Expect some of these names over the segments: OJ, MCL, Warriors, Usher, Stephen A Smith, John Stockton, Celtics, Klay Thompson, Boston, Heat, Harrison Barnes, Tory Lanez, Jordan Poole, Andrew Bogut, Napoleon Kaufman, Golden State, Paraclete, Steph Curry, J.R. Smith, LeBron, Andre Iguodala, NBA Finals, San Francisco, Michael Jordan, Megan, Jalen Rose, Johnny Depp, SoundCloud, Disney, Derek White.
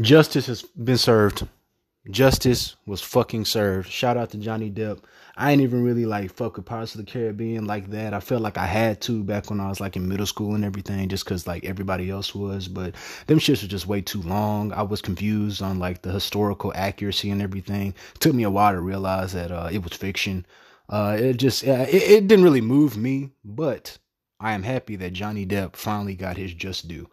Justice has been served. Justice was fucking served. Shout out to Johnny Depp. I ain't even really fuck with Pirates of the Caribbean like that. I felt like I had to back when I was in middle school and everything, just cause everybody else was, but them shits were just way too long. I was confused on the historical accuracy and everything. It took me a while to realize that it was fiction. It didn't really move me, but I am happy that Johnny Depp finally got his just due.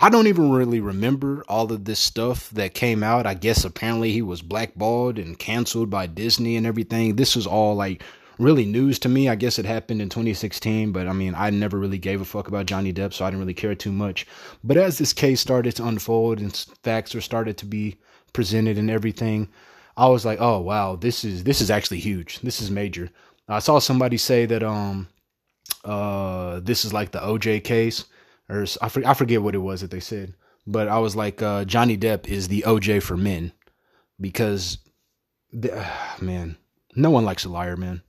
I don't even really remember all of this stuff that came out. I guess apparently he was blackballed and canceled by Disney and everything. This is all really news to me. I guess it happened in 2016, but I never really gave a fuck about Johnny Depp, so I didn't really care too much. But as this case started to unfold and facts were started to be presented and everything, I was like, oh wow, this is actually huge. This is major. I saw somebody say that this is the OJ case, or I forget what it was that they said, but I was like, Johnny Depp is the OJ for men, because man, no one likes a liar, man.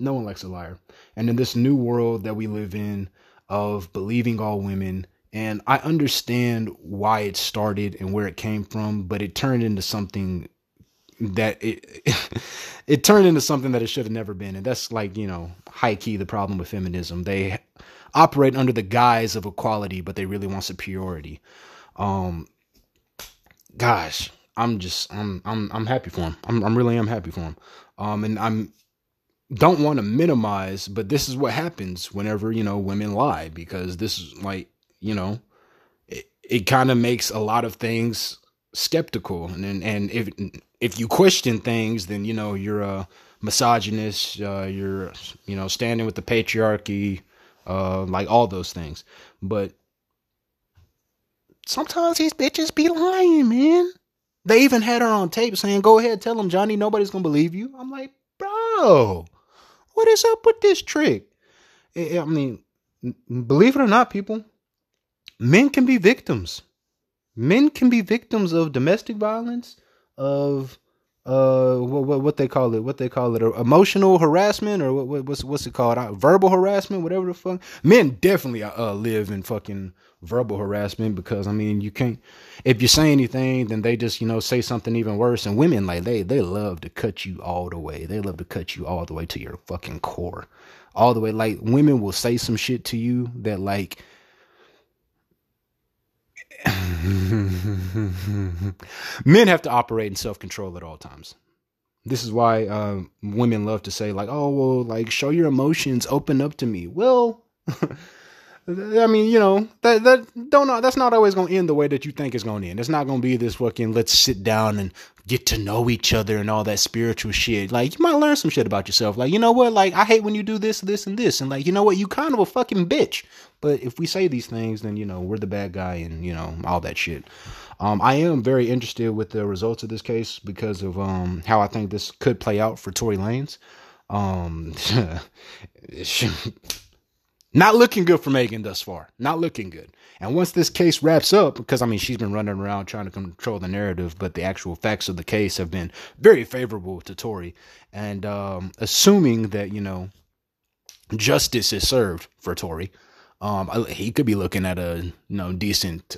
No one likes a liar. And in this new world that we live in of believing all women, and I understand why it started and where it came from, but it turned into something that it turned into something that it should have never been. And that's high key the problem with feminism. They operate under the guise of equality, but they really want superiority. Gosh, I'm happy for him. I'm really happy for him. And I'm don't want to minimize, but this is what happens whenever, women lie, because this is it kind of makes a lot of things skeptical. And if you question things, then you're a misogynist, you're standing with the patriarchy, all those things. But sometimes these bitches be lying, man. They even had her on tape saying, "Go ahead, tell them, Johnny, nobody's gonna believe you." I'm like, bro, what is up with this trick? Believe it or not, people, men can be victims. Men can be victims of domestic violence, of what they call it, emotional harassment, or what's it called, verbal harassment, whatever the fuck. Men definitely live in fucking verbal harassment, because you can't, if you say anything, then they just say something even worse. And women, they love to cut you all the way. They love to cut you all the way to your fucking core, all the way. Women will say some shit to you that men have to operate in self-control at all times. This is why women love to say show your emotions, open up to me. Well, that's not always going to end the way that you think it's going to end. It's not going to be this fucking let's sit down and get to know each other and all that spiritual shit. You might learn some shit about yourself. I hate when you do this, this, and this. And you kind of a fucking bitch. But if we say these things, then, we're the bad guy and, all that shit. I am very interested with the results of this case because of how I think this could play out for Tory Lanez. Not looking good for Megan thus far. Not looking good. And once this case wraps up, because, she's been running around trying to control the narrative, but the actual facts of the case have been very favorable to Tory. And assuming that, justice is served for Tory, he could be looking at a decent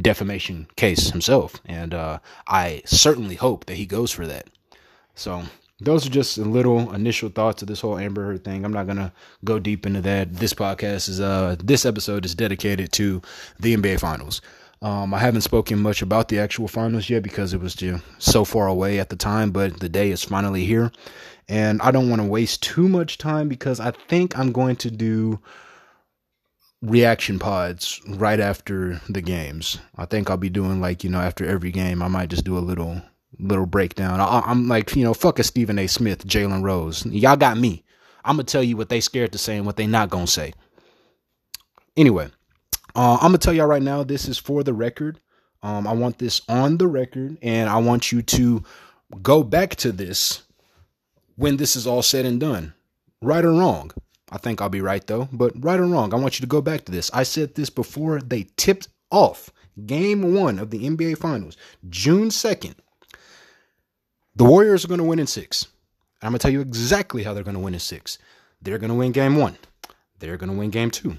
defamation case himself. And I certainly hope that he goes for that. So those are just a little initial thoughts of this whole Amber Heard thing. I'm not going to go deep into that. This podcast is, this episode is dedicated to the NBA Finals. I haven't spoken much about the actual finals yet because it was just so far away at the time, but the day is finally here. And I don't want to waste too much time because I think I'm going to do reaction pods right after the games. I think I'll be doing after every game, I might just do a little breakdown. I'm fuck a Stephen A. Smith, Jalen Rose. Y'all got me. I'm going to tell you what they scared to say and what they not going to say. Anyway, I'm going to tell y'all right now, this is for the record. I want this on the record, and I want you to go back to this when this is all said and done. Right or wrong. I think I'll be right though, but right or wrong, I want you to go back to this. I said this before they tipped off game 1 of the NBA Finals, June 2nd. The Warriors are going to win in 6. I'm going to tell you exactly how they're going to win in 6. They're going to win game 1. They're going to win game 2.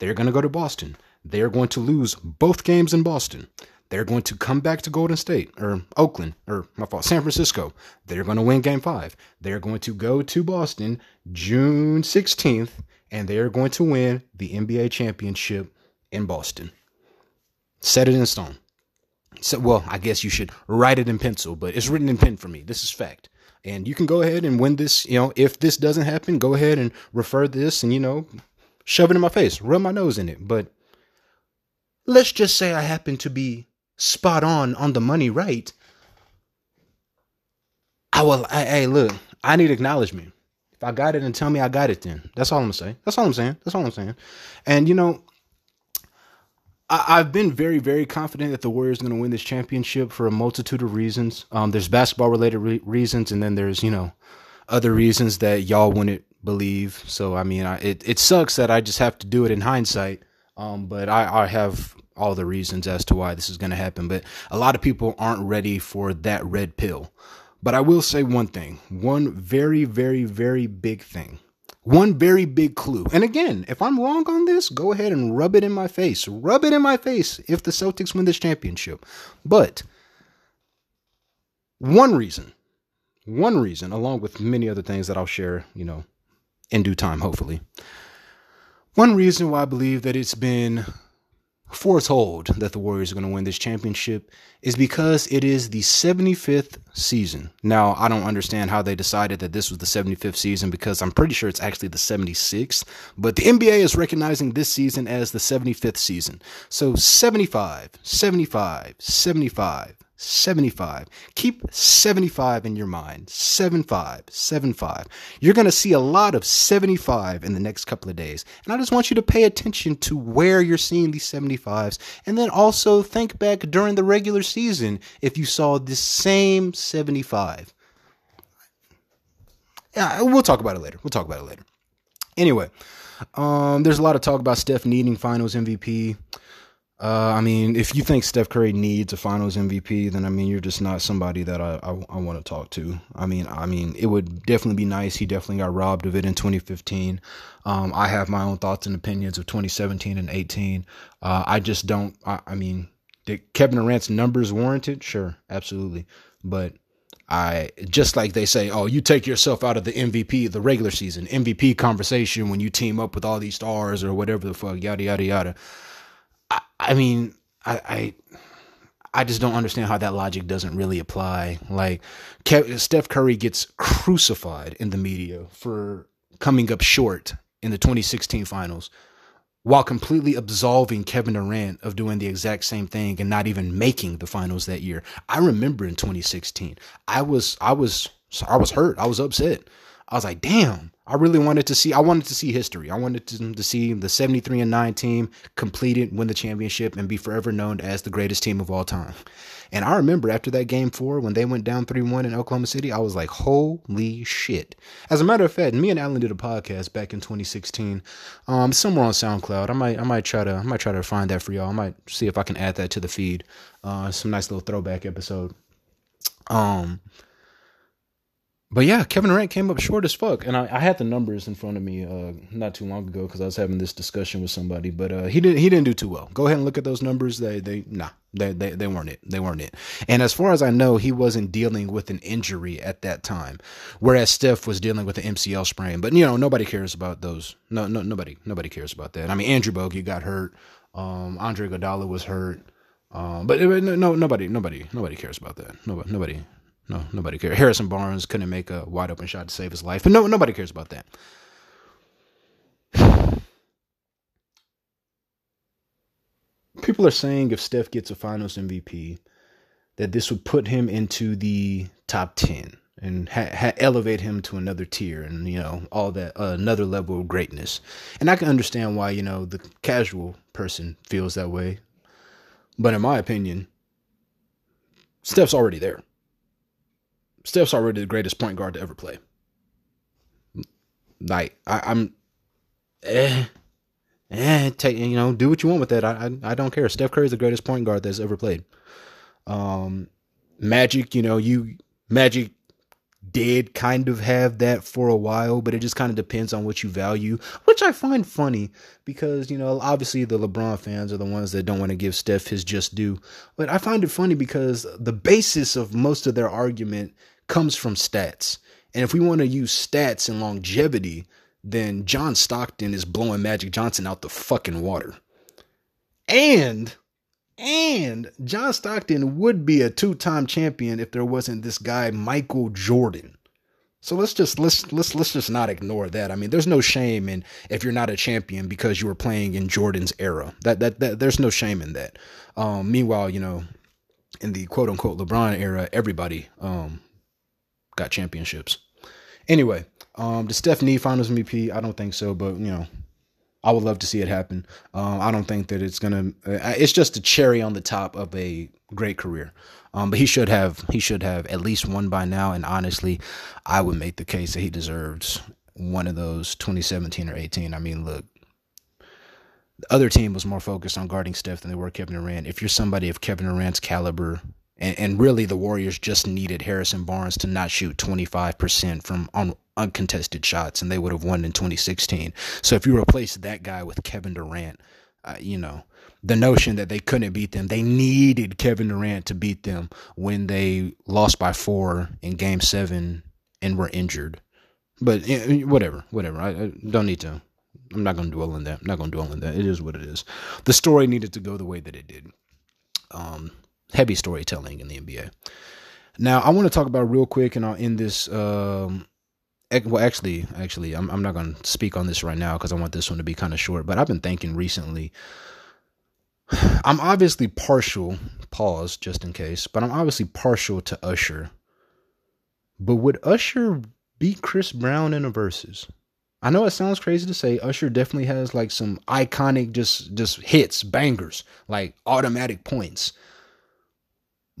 They're going to go to Boston. They're going to lose both games in Boston. They're going to come back to Golden State, or Oakland, or my fault, San Francisco. They're going to win Game 5. They're going to go to Boston June 16th, and they're going to win the NBA championship in Boston. Set it in stone. So, well, I guess you should write it in pencil, but it's written in pen for me. This is fact. And you can go ahead and when this, if this doesn't happen, go ahead and refer this and, shove it in my face, rub my nose in it. But let's just say I happen to be spot on the money, right? Hey, look, I need acknowledgement. If I got it, then tell me I got it then. That's all I'm saying. And, I've been very, very confident that the Warriors are going to win this championship for a multitude of reasons. There's basketball-related reasons, and then there's, other reasons that y'all wouldn't believe. So, it sucks that I just have to do it in hindsight, but I have all the reasons as to why this is going to happen. But a lot of people aren't ready for that red pill. But I will say one thing, one very, very, very big thing. One very big clue. And again, if I'm wrong on this, go ahead and rub it in my face. Rub it in my face if the Celtics win this championship. But one reason, along with many other things that I'll share, in due time, hopefully. One reason why I believe that it's been foretold that the Warriors are going to win this championship is because it is the 75th season. Now, I don't understand how they decided that this was the 75th season because I'm pretty sure it's actually the 76th, but the NBA is recognizing this season as the 75th season. So 75, 75, 75, 75. Keep 75 in your mind. 75, 75. You're going to see a lot of 75 in the next couple of days. And I just want you to pay attention to where you're seeing these 75s. And then also think back during the regular season if you saw this same 75. Yeah, we'll talk about it later. Anyway, there's a lot of talk about Steph needing finals MVP. If you think Steph Curry needs a finals MVP, then, you're just not somebody that I want to talk to. It would definitely be nice. He definitely got robbed of it in 2015. I have my own thoughts and opinions of 2017 and 18. I just don't, did Kevin Durant's numbers warrant it? Sure. Absolutely. But just like they say, oh, you take yourself out of the MVP, the regular season MVP conversation when you team up with all these stars or whatever the fuck, yada, yada, yada. I just don't understand how that logic doesn't really apply. Like Steph Curry gets crucified in the media for coming up short in the 2016 finals while completely absolving Kevin Durant of doing the exact same thing and not even making the finals that year. I remember in 2016, I was hurt. I was upset. I was like, damn, I wanted to see history. I wanted to see the 73-9 team complete it, win the championship, and be forever known as the greatest team of all time. And I remember after that Game 4, when they went down 3-1 in Oklahoma City, I was like, holy shit. As a matter of fact, me and Alan did a podcast back in 2016, somewhere on SoundCloud. I might try to find that for y'all. I might see if I can add that to the feed. Some nice little throwback episode. But yeah, Kevin Durant came up short as fuck. And I had the numbers in front of me not too long ago because I was having this discussion with somebody. But he didn't do too well. Go ahead and look at those numbers. They weren't it. They weren't it. And as far as I know, he wasn't dealing with an injury at that time, whereas Steph was dealing with an MCL sprain. But nobody cares about those. No, nobody cares about that. Andrew Bogut got hurt. Andre Iguodala was hurt. Nobody cares about that. Nobody. No, nobody cares. Harrison Barnes couldn't make a wide open shot to save his life, but nobody cares about that. People are saying if Steph gets a finals MVP, that this would put him into the top 10 and elevate him to another tier and, all that, another level of greatness. And I can understand why, the casual person feels that way. But in my opinion, Steph's already there. Steph's already the greatest point guard to ever play. Like do what you want with that. I don't care. Steph Curry is the greatest point guard that's ever played. Magic did kind of have that for a while, but it just kind of depends on what you value, which I find funny because, you know, obviously the LeBron fans are the ones that don't want to give Steph his just due. But I find it funny because the basis of most of their argument comes from stats. And if we want to use stats and longevity, then John Stockton is blowing Magic Johnson out the fucking water. And John Stockton would be a two-time champion if there wasn't this guy, Michael Jordan. So let's just not ignore that. I mean, there's no shame in if you're not a champion because you were playing in Jordan's era. That there's no shame in that. Meanwhile, you know, in the quote unquote LeBron era, everybody got championships. Anyway, does Steph need Finals MVP? I don't think so, but you know, I would love to see it happen. I don't think that it's going to, it's just a cherry on the top of a great career. But he should have at least one by now. And honestly, I would make the case that he deserves one of those 2017 or 18. I mean, look, the other team was more focused on guarding Steph than they were Kevin Durant. If you're somebody of Kevin Durant's caliber, and really the Warriors just needed Harrison Barnes to not shoot 25% from on uncontested shots, and they would have won in 2016. So if you replace that guy with Kevin Durant, you know, the notion that they couldn't beat them, they needed Kevin Durant to beat them when they lost by 4 in Game 7 and were injured. But whatever. I don't need to. I'm not going to dwell on that. It is what it is. The story needed to go the way that it did. Heavy storytelling in the NBA. Now, I want to talk about real quick, and I'll end this well, actually, I'm not going to speak on this right now because I want this one to be kind of short, but I've been thinking recently. I'm obviously partial, pause just in case, but I'm obviously partial to Usher. But would Usher beat Chris Brown in a versus? I know it sounds crazy to say. Usher definitely has like some iconic just hits, bangers, like automatic points.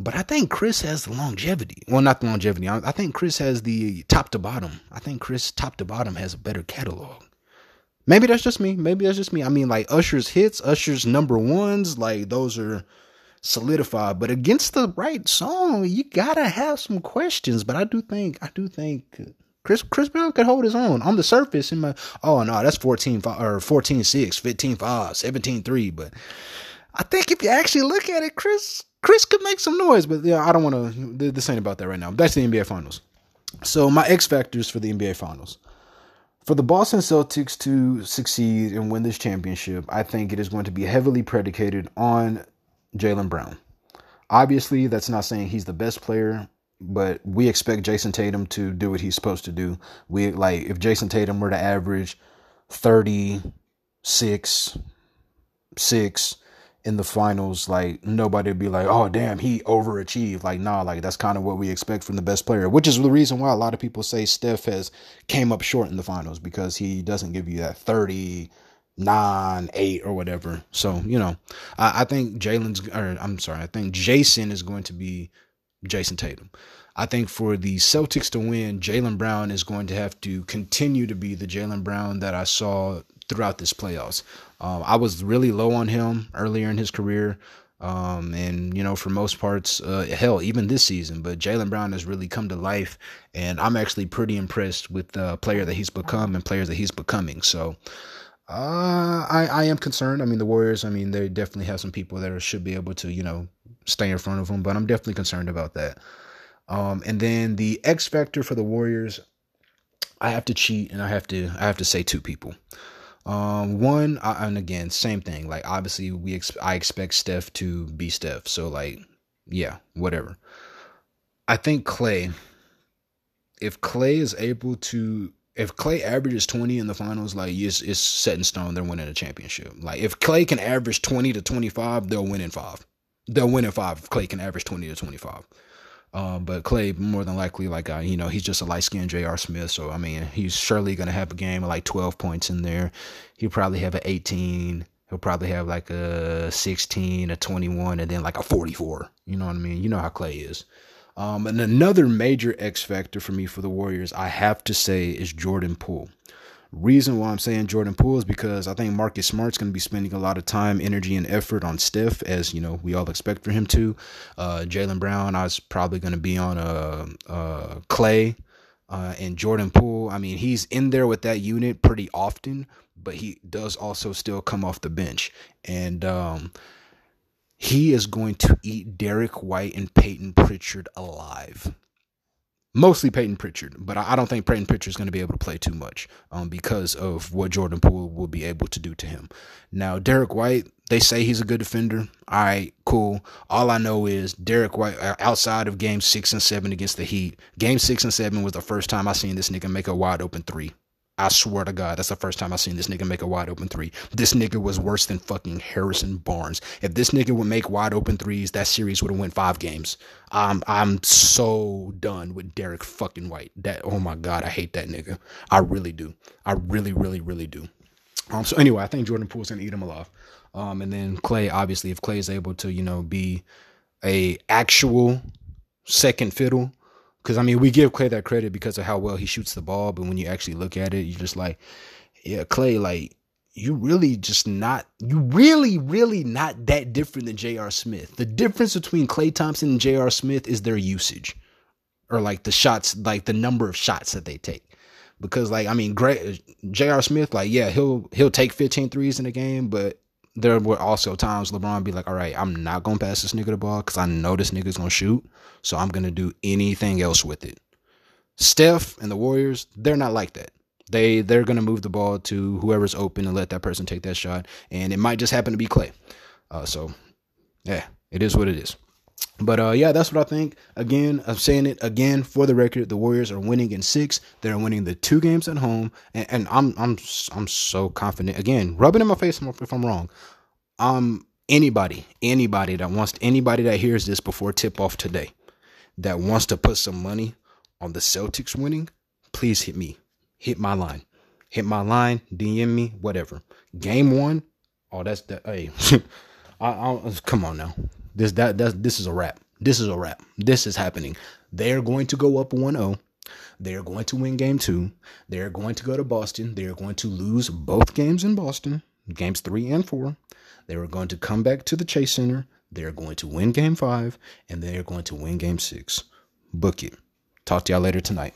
But I think Chris has the longevity. Well, not the longevity. I think Chris has the top to bottom. I think Chris top to bottom has a better catalog. Maybe that's just me. I mean, like Usher's hits, Usher's number ones, like those are solidified. But against the right song, you gotta have some questions. But I do think Chris Brown could hold his own on the surface. In my that's 14-5 or 14-6, 15-5, 17-3. But I think if you actually look at it, Chris could make some noise, but yeah, I don't want to. This ain't about that right now. That's the NBA Finals. So my X factors for the NBA Finals. For the Boston Celtics to succeed and win this championship, I think it is going to be heavily predicated on Jalen Brown. Obviously, that's not saying he's the best player, but we expect Jason Tatum to do what he's supposed to do. We like if Jason Tatum were to average 36, in the finals, like nobody would be like, oh damn, he overachieved. Like, nah, like that's kind of what we expect from the best player, which is the reason why a lot of people say Steph has came up short in the finals because he doesn't give you that 39, 8 or whatever. So, you know, I think Jason is going to be Jason Tatum. I think for the Celtics to win, Jalen Brown is going to have to continue to be the Jalen Brown that I saw throughout this playoffs. I was really low on him earlier in his career. And, you know, for most parts, hell, even this season. But Jalen Brown has really come to life. And I'm actually pretty impressed with the player that he's become and players that he's becoming. So I am concerned. I mean, the Warriors, I mean, they definitely have some people that should be able to, you know, stay in front of them. But I'm definitely concerned about that. And then the X factor for the Warriors, I have to cheat and I have to say two people. One, and again, same thing. Like, obviously, I expect Steph to be Steph. So, like, yeah, whatever. I think Klay, if Klay averages 20 in the finals, like, it's set in stone. They're winning a championship. Like, if Klay can average 20 to 25, they'll win in 5. They'll win in 5 if Klay can average 20 to 25. But Klay, more than likely, like, you know, he's just a light-skinned J.R. Smith. So, I mean, he's surely going to have a game of like 12 points in there. He'll probably have an 18. He'll probably have like a 16, a 21, and then like a 44. You know what I mean? You know how Klay is. And another major X factor for me for the Warriors, I have to say, is Jordan Poole. Reason why I'm saying Jordan Poole is because I think Marcus Smart's going to be spending a lot of time, energy, and effort on Steph, as you know we all expect for him to. Jalen Brown, I was probably going to be on Klay. and Jordan Poole. I mean, he's in there with that unit pretty often, but he does also still come off the bench. And he is going to eat Derek White and Peyton Pritchard alive. Mostly Peyton Pritchard, but I don't think Peyton Pritchard is going to be able to play too much because of what Jordan Poole will be able to do to him. Now, Derek White, they say he's a good defender. All right, cool. All I know is Derek White, outside of game 6 and 7 against the Heat, game 6 and 7 was the first time I seen this nigga make a wide open three. I swear to God, that's the first time I seen this nigga make a wide open three. This nigga was worse than fucking Harrison Barnes. If this nigga would make wide open threes, that series would have won 5 games. I'm so done with Derek fucking White. That, oh my God, I hate that nigga. I really do. I really, really, really do. So anyway, I think Jordan Poole's gonna eat him alive. And then Klay, obviously, if Klay is able to, you know, be a actual second fiddle. Because, I mean, we give Klay that credit because of how well he shoots the ball. But when you actually look at it, you're just like, yeah, Klay, like, you really not that different than J.R. Smith. The difference between Klay Thompson and J.R. Smith is their usage, or like the shots, like the number of shots that they take. Because, like, I mean, J.R. Smith, like, yeah, he'll take 15 threes in a game, but there were also times LeBron be like, all right, I'm not going to pass this nigga the ball because I know this nigga's going to shoot, so I'm going to do anything else with it. Steph and the Warriors, they're not like that. They're going to move the ball to whoever's open and let that person take that shot, and it might just happen to be Klay. So, yeah, it is what it is. But, yeah, that's what I think. Again, I'm saying it again for the record. The Warriors are winning in 6. They're winning the 2 games at home. And I'm so confident. Again, rub it in my face if I'm wrong. Anybody that hears this before tip-off today that wants to put some money on the Celtics winning, please hit me. Hit my line. DM me, whatever. Game 1. Oh, that's the... Hey, come on now. This is a wrap. This is happening. They're going to go up 1-0. They're going to win game 2. They're going to go to Boston. They're going to lose both games in Boston, games 3 and 4. They are going to come back to the Chase Center. They're going to win game 5, and they're going to win game 6. Book it. Talk to y'all later tonight.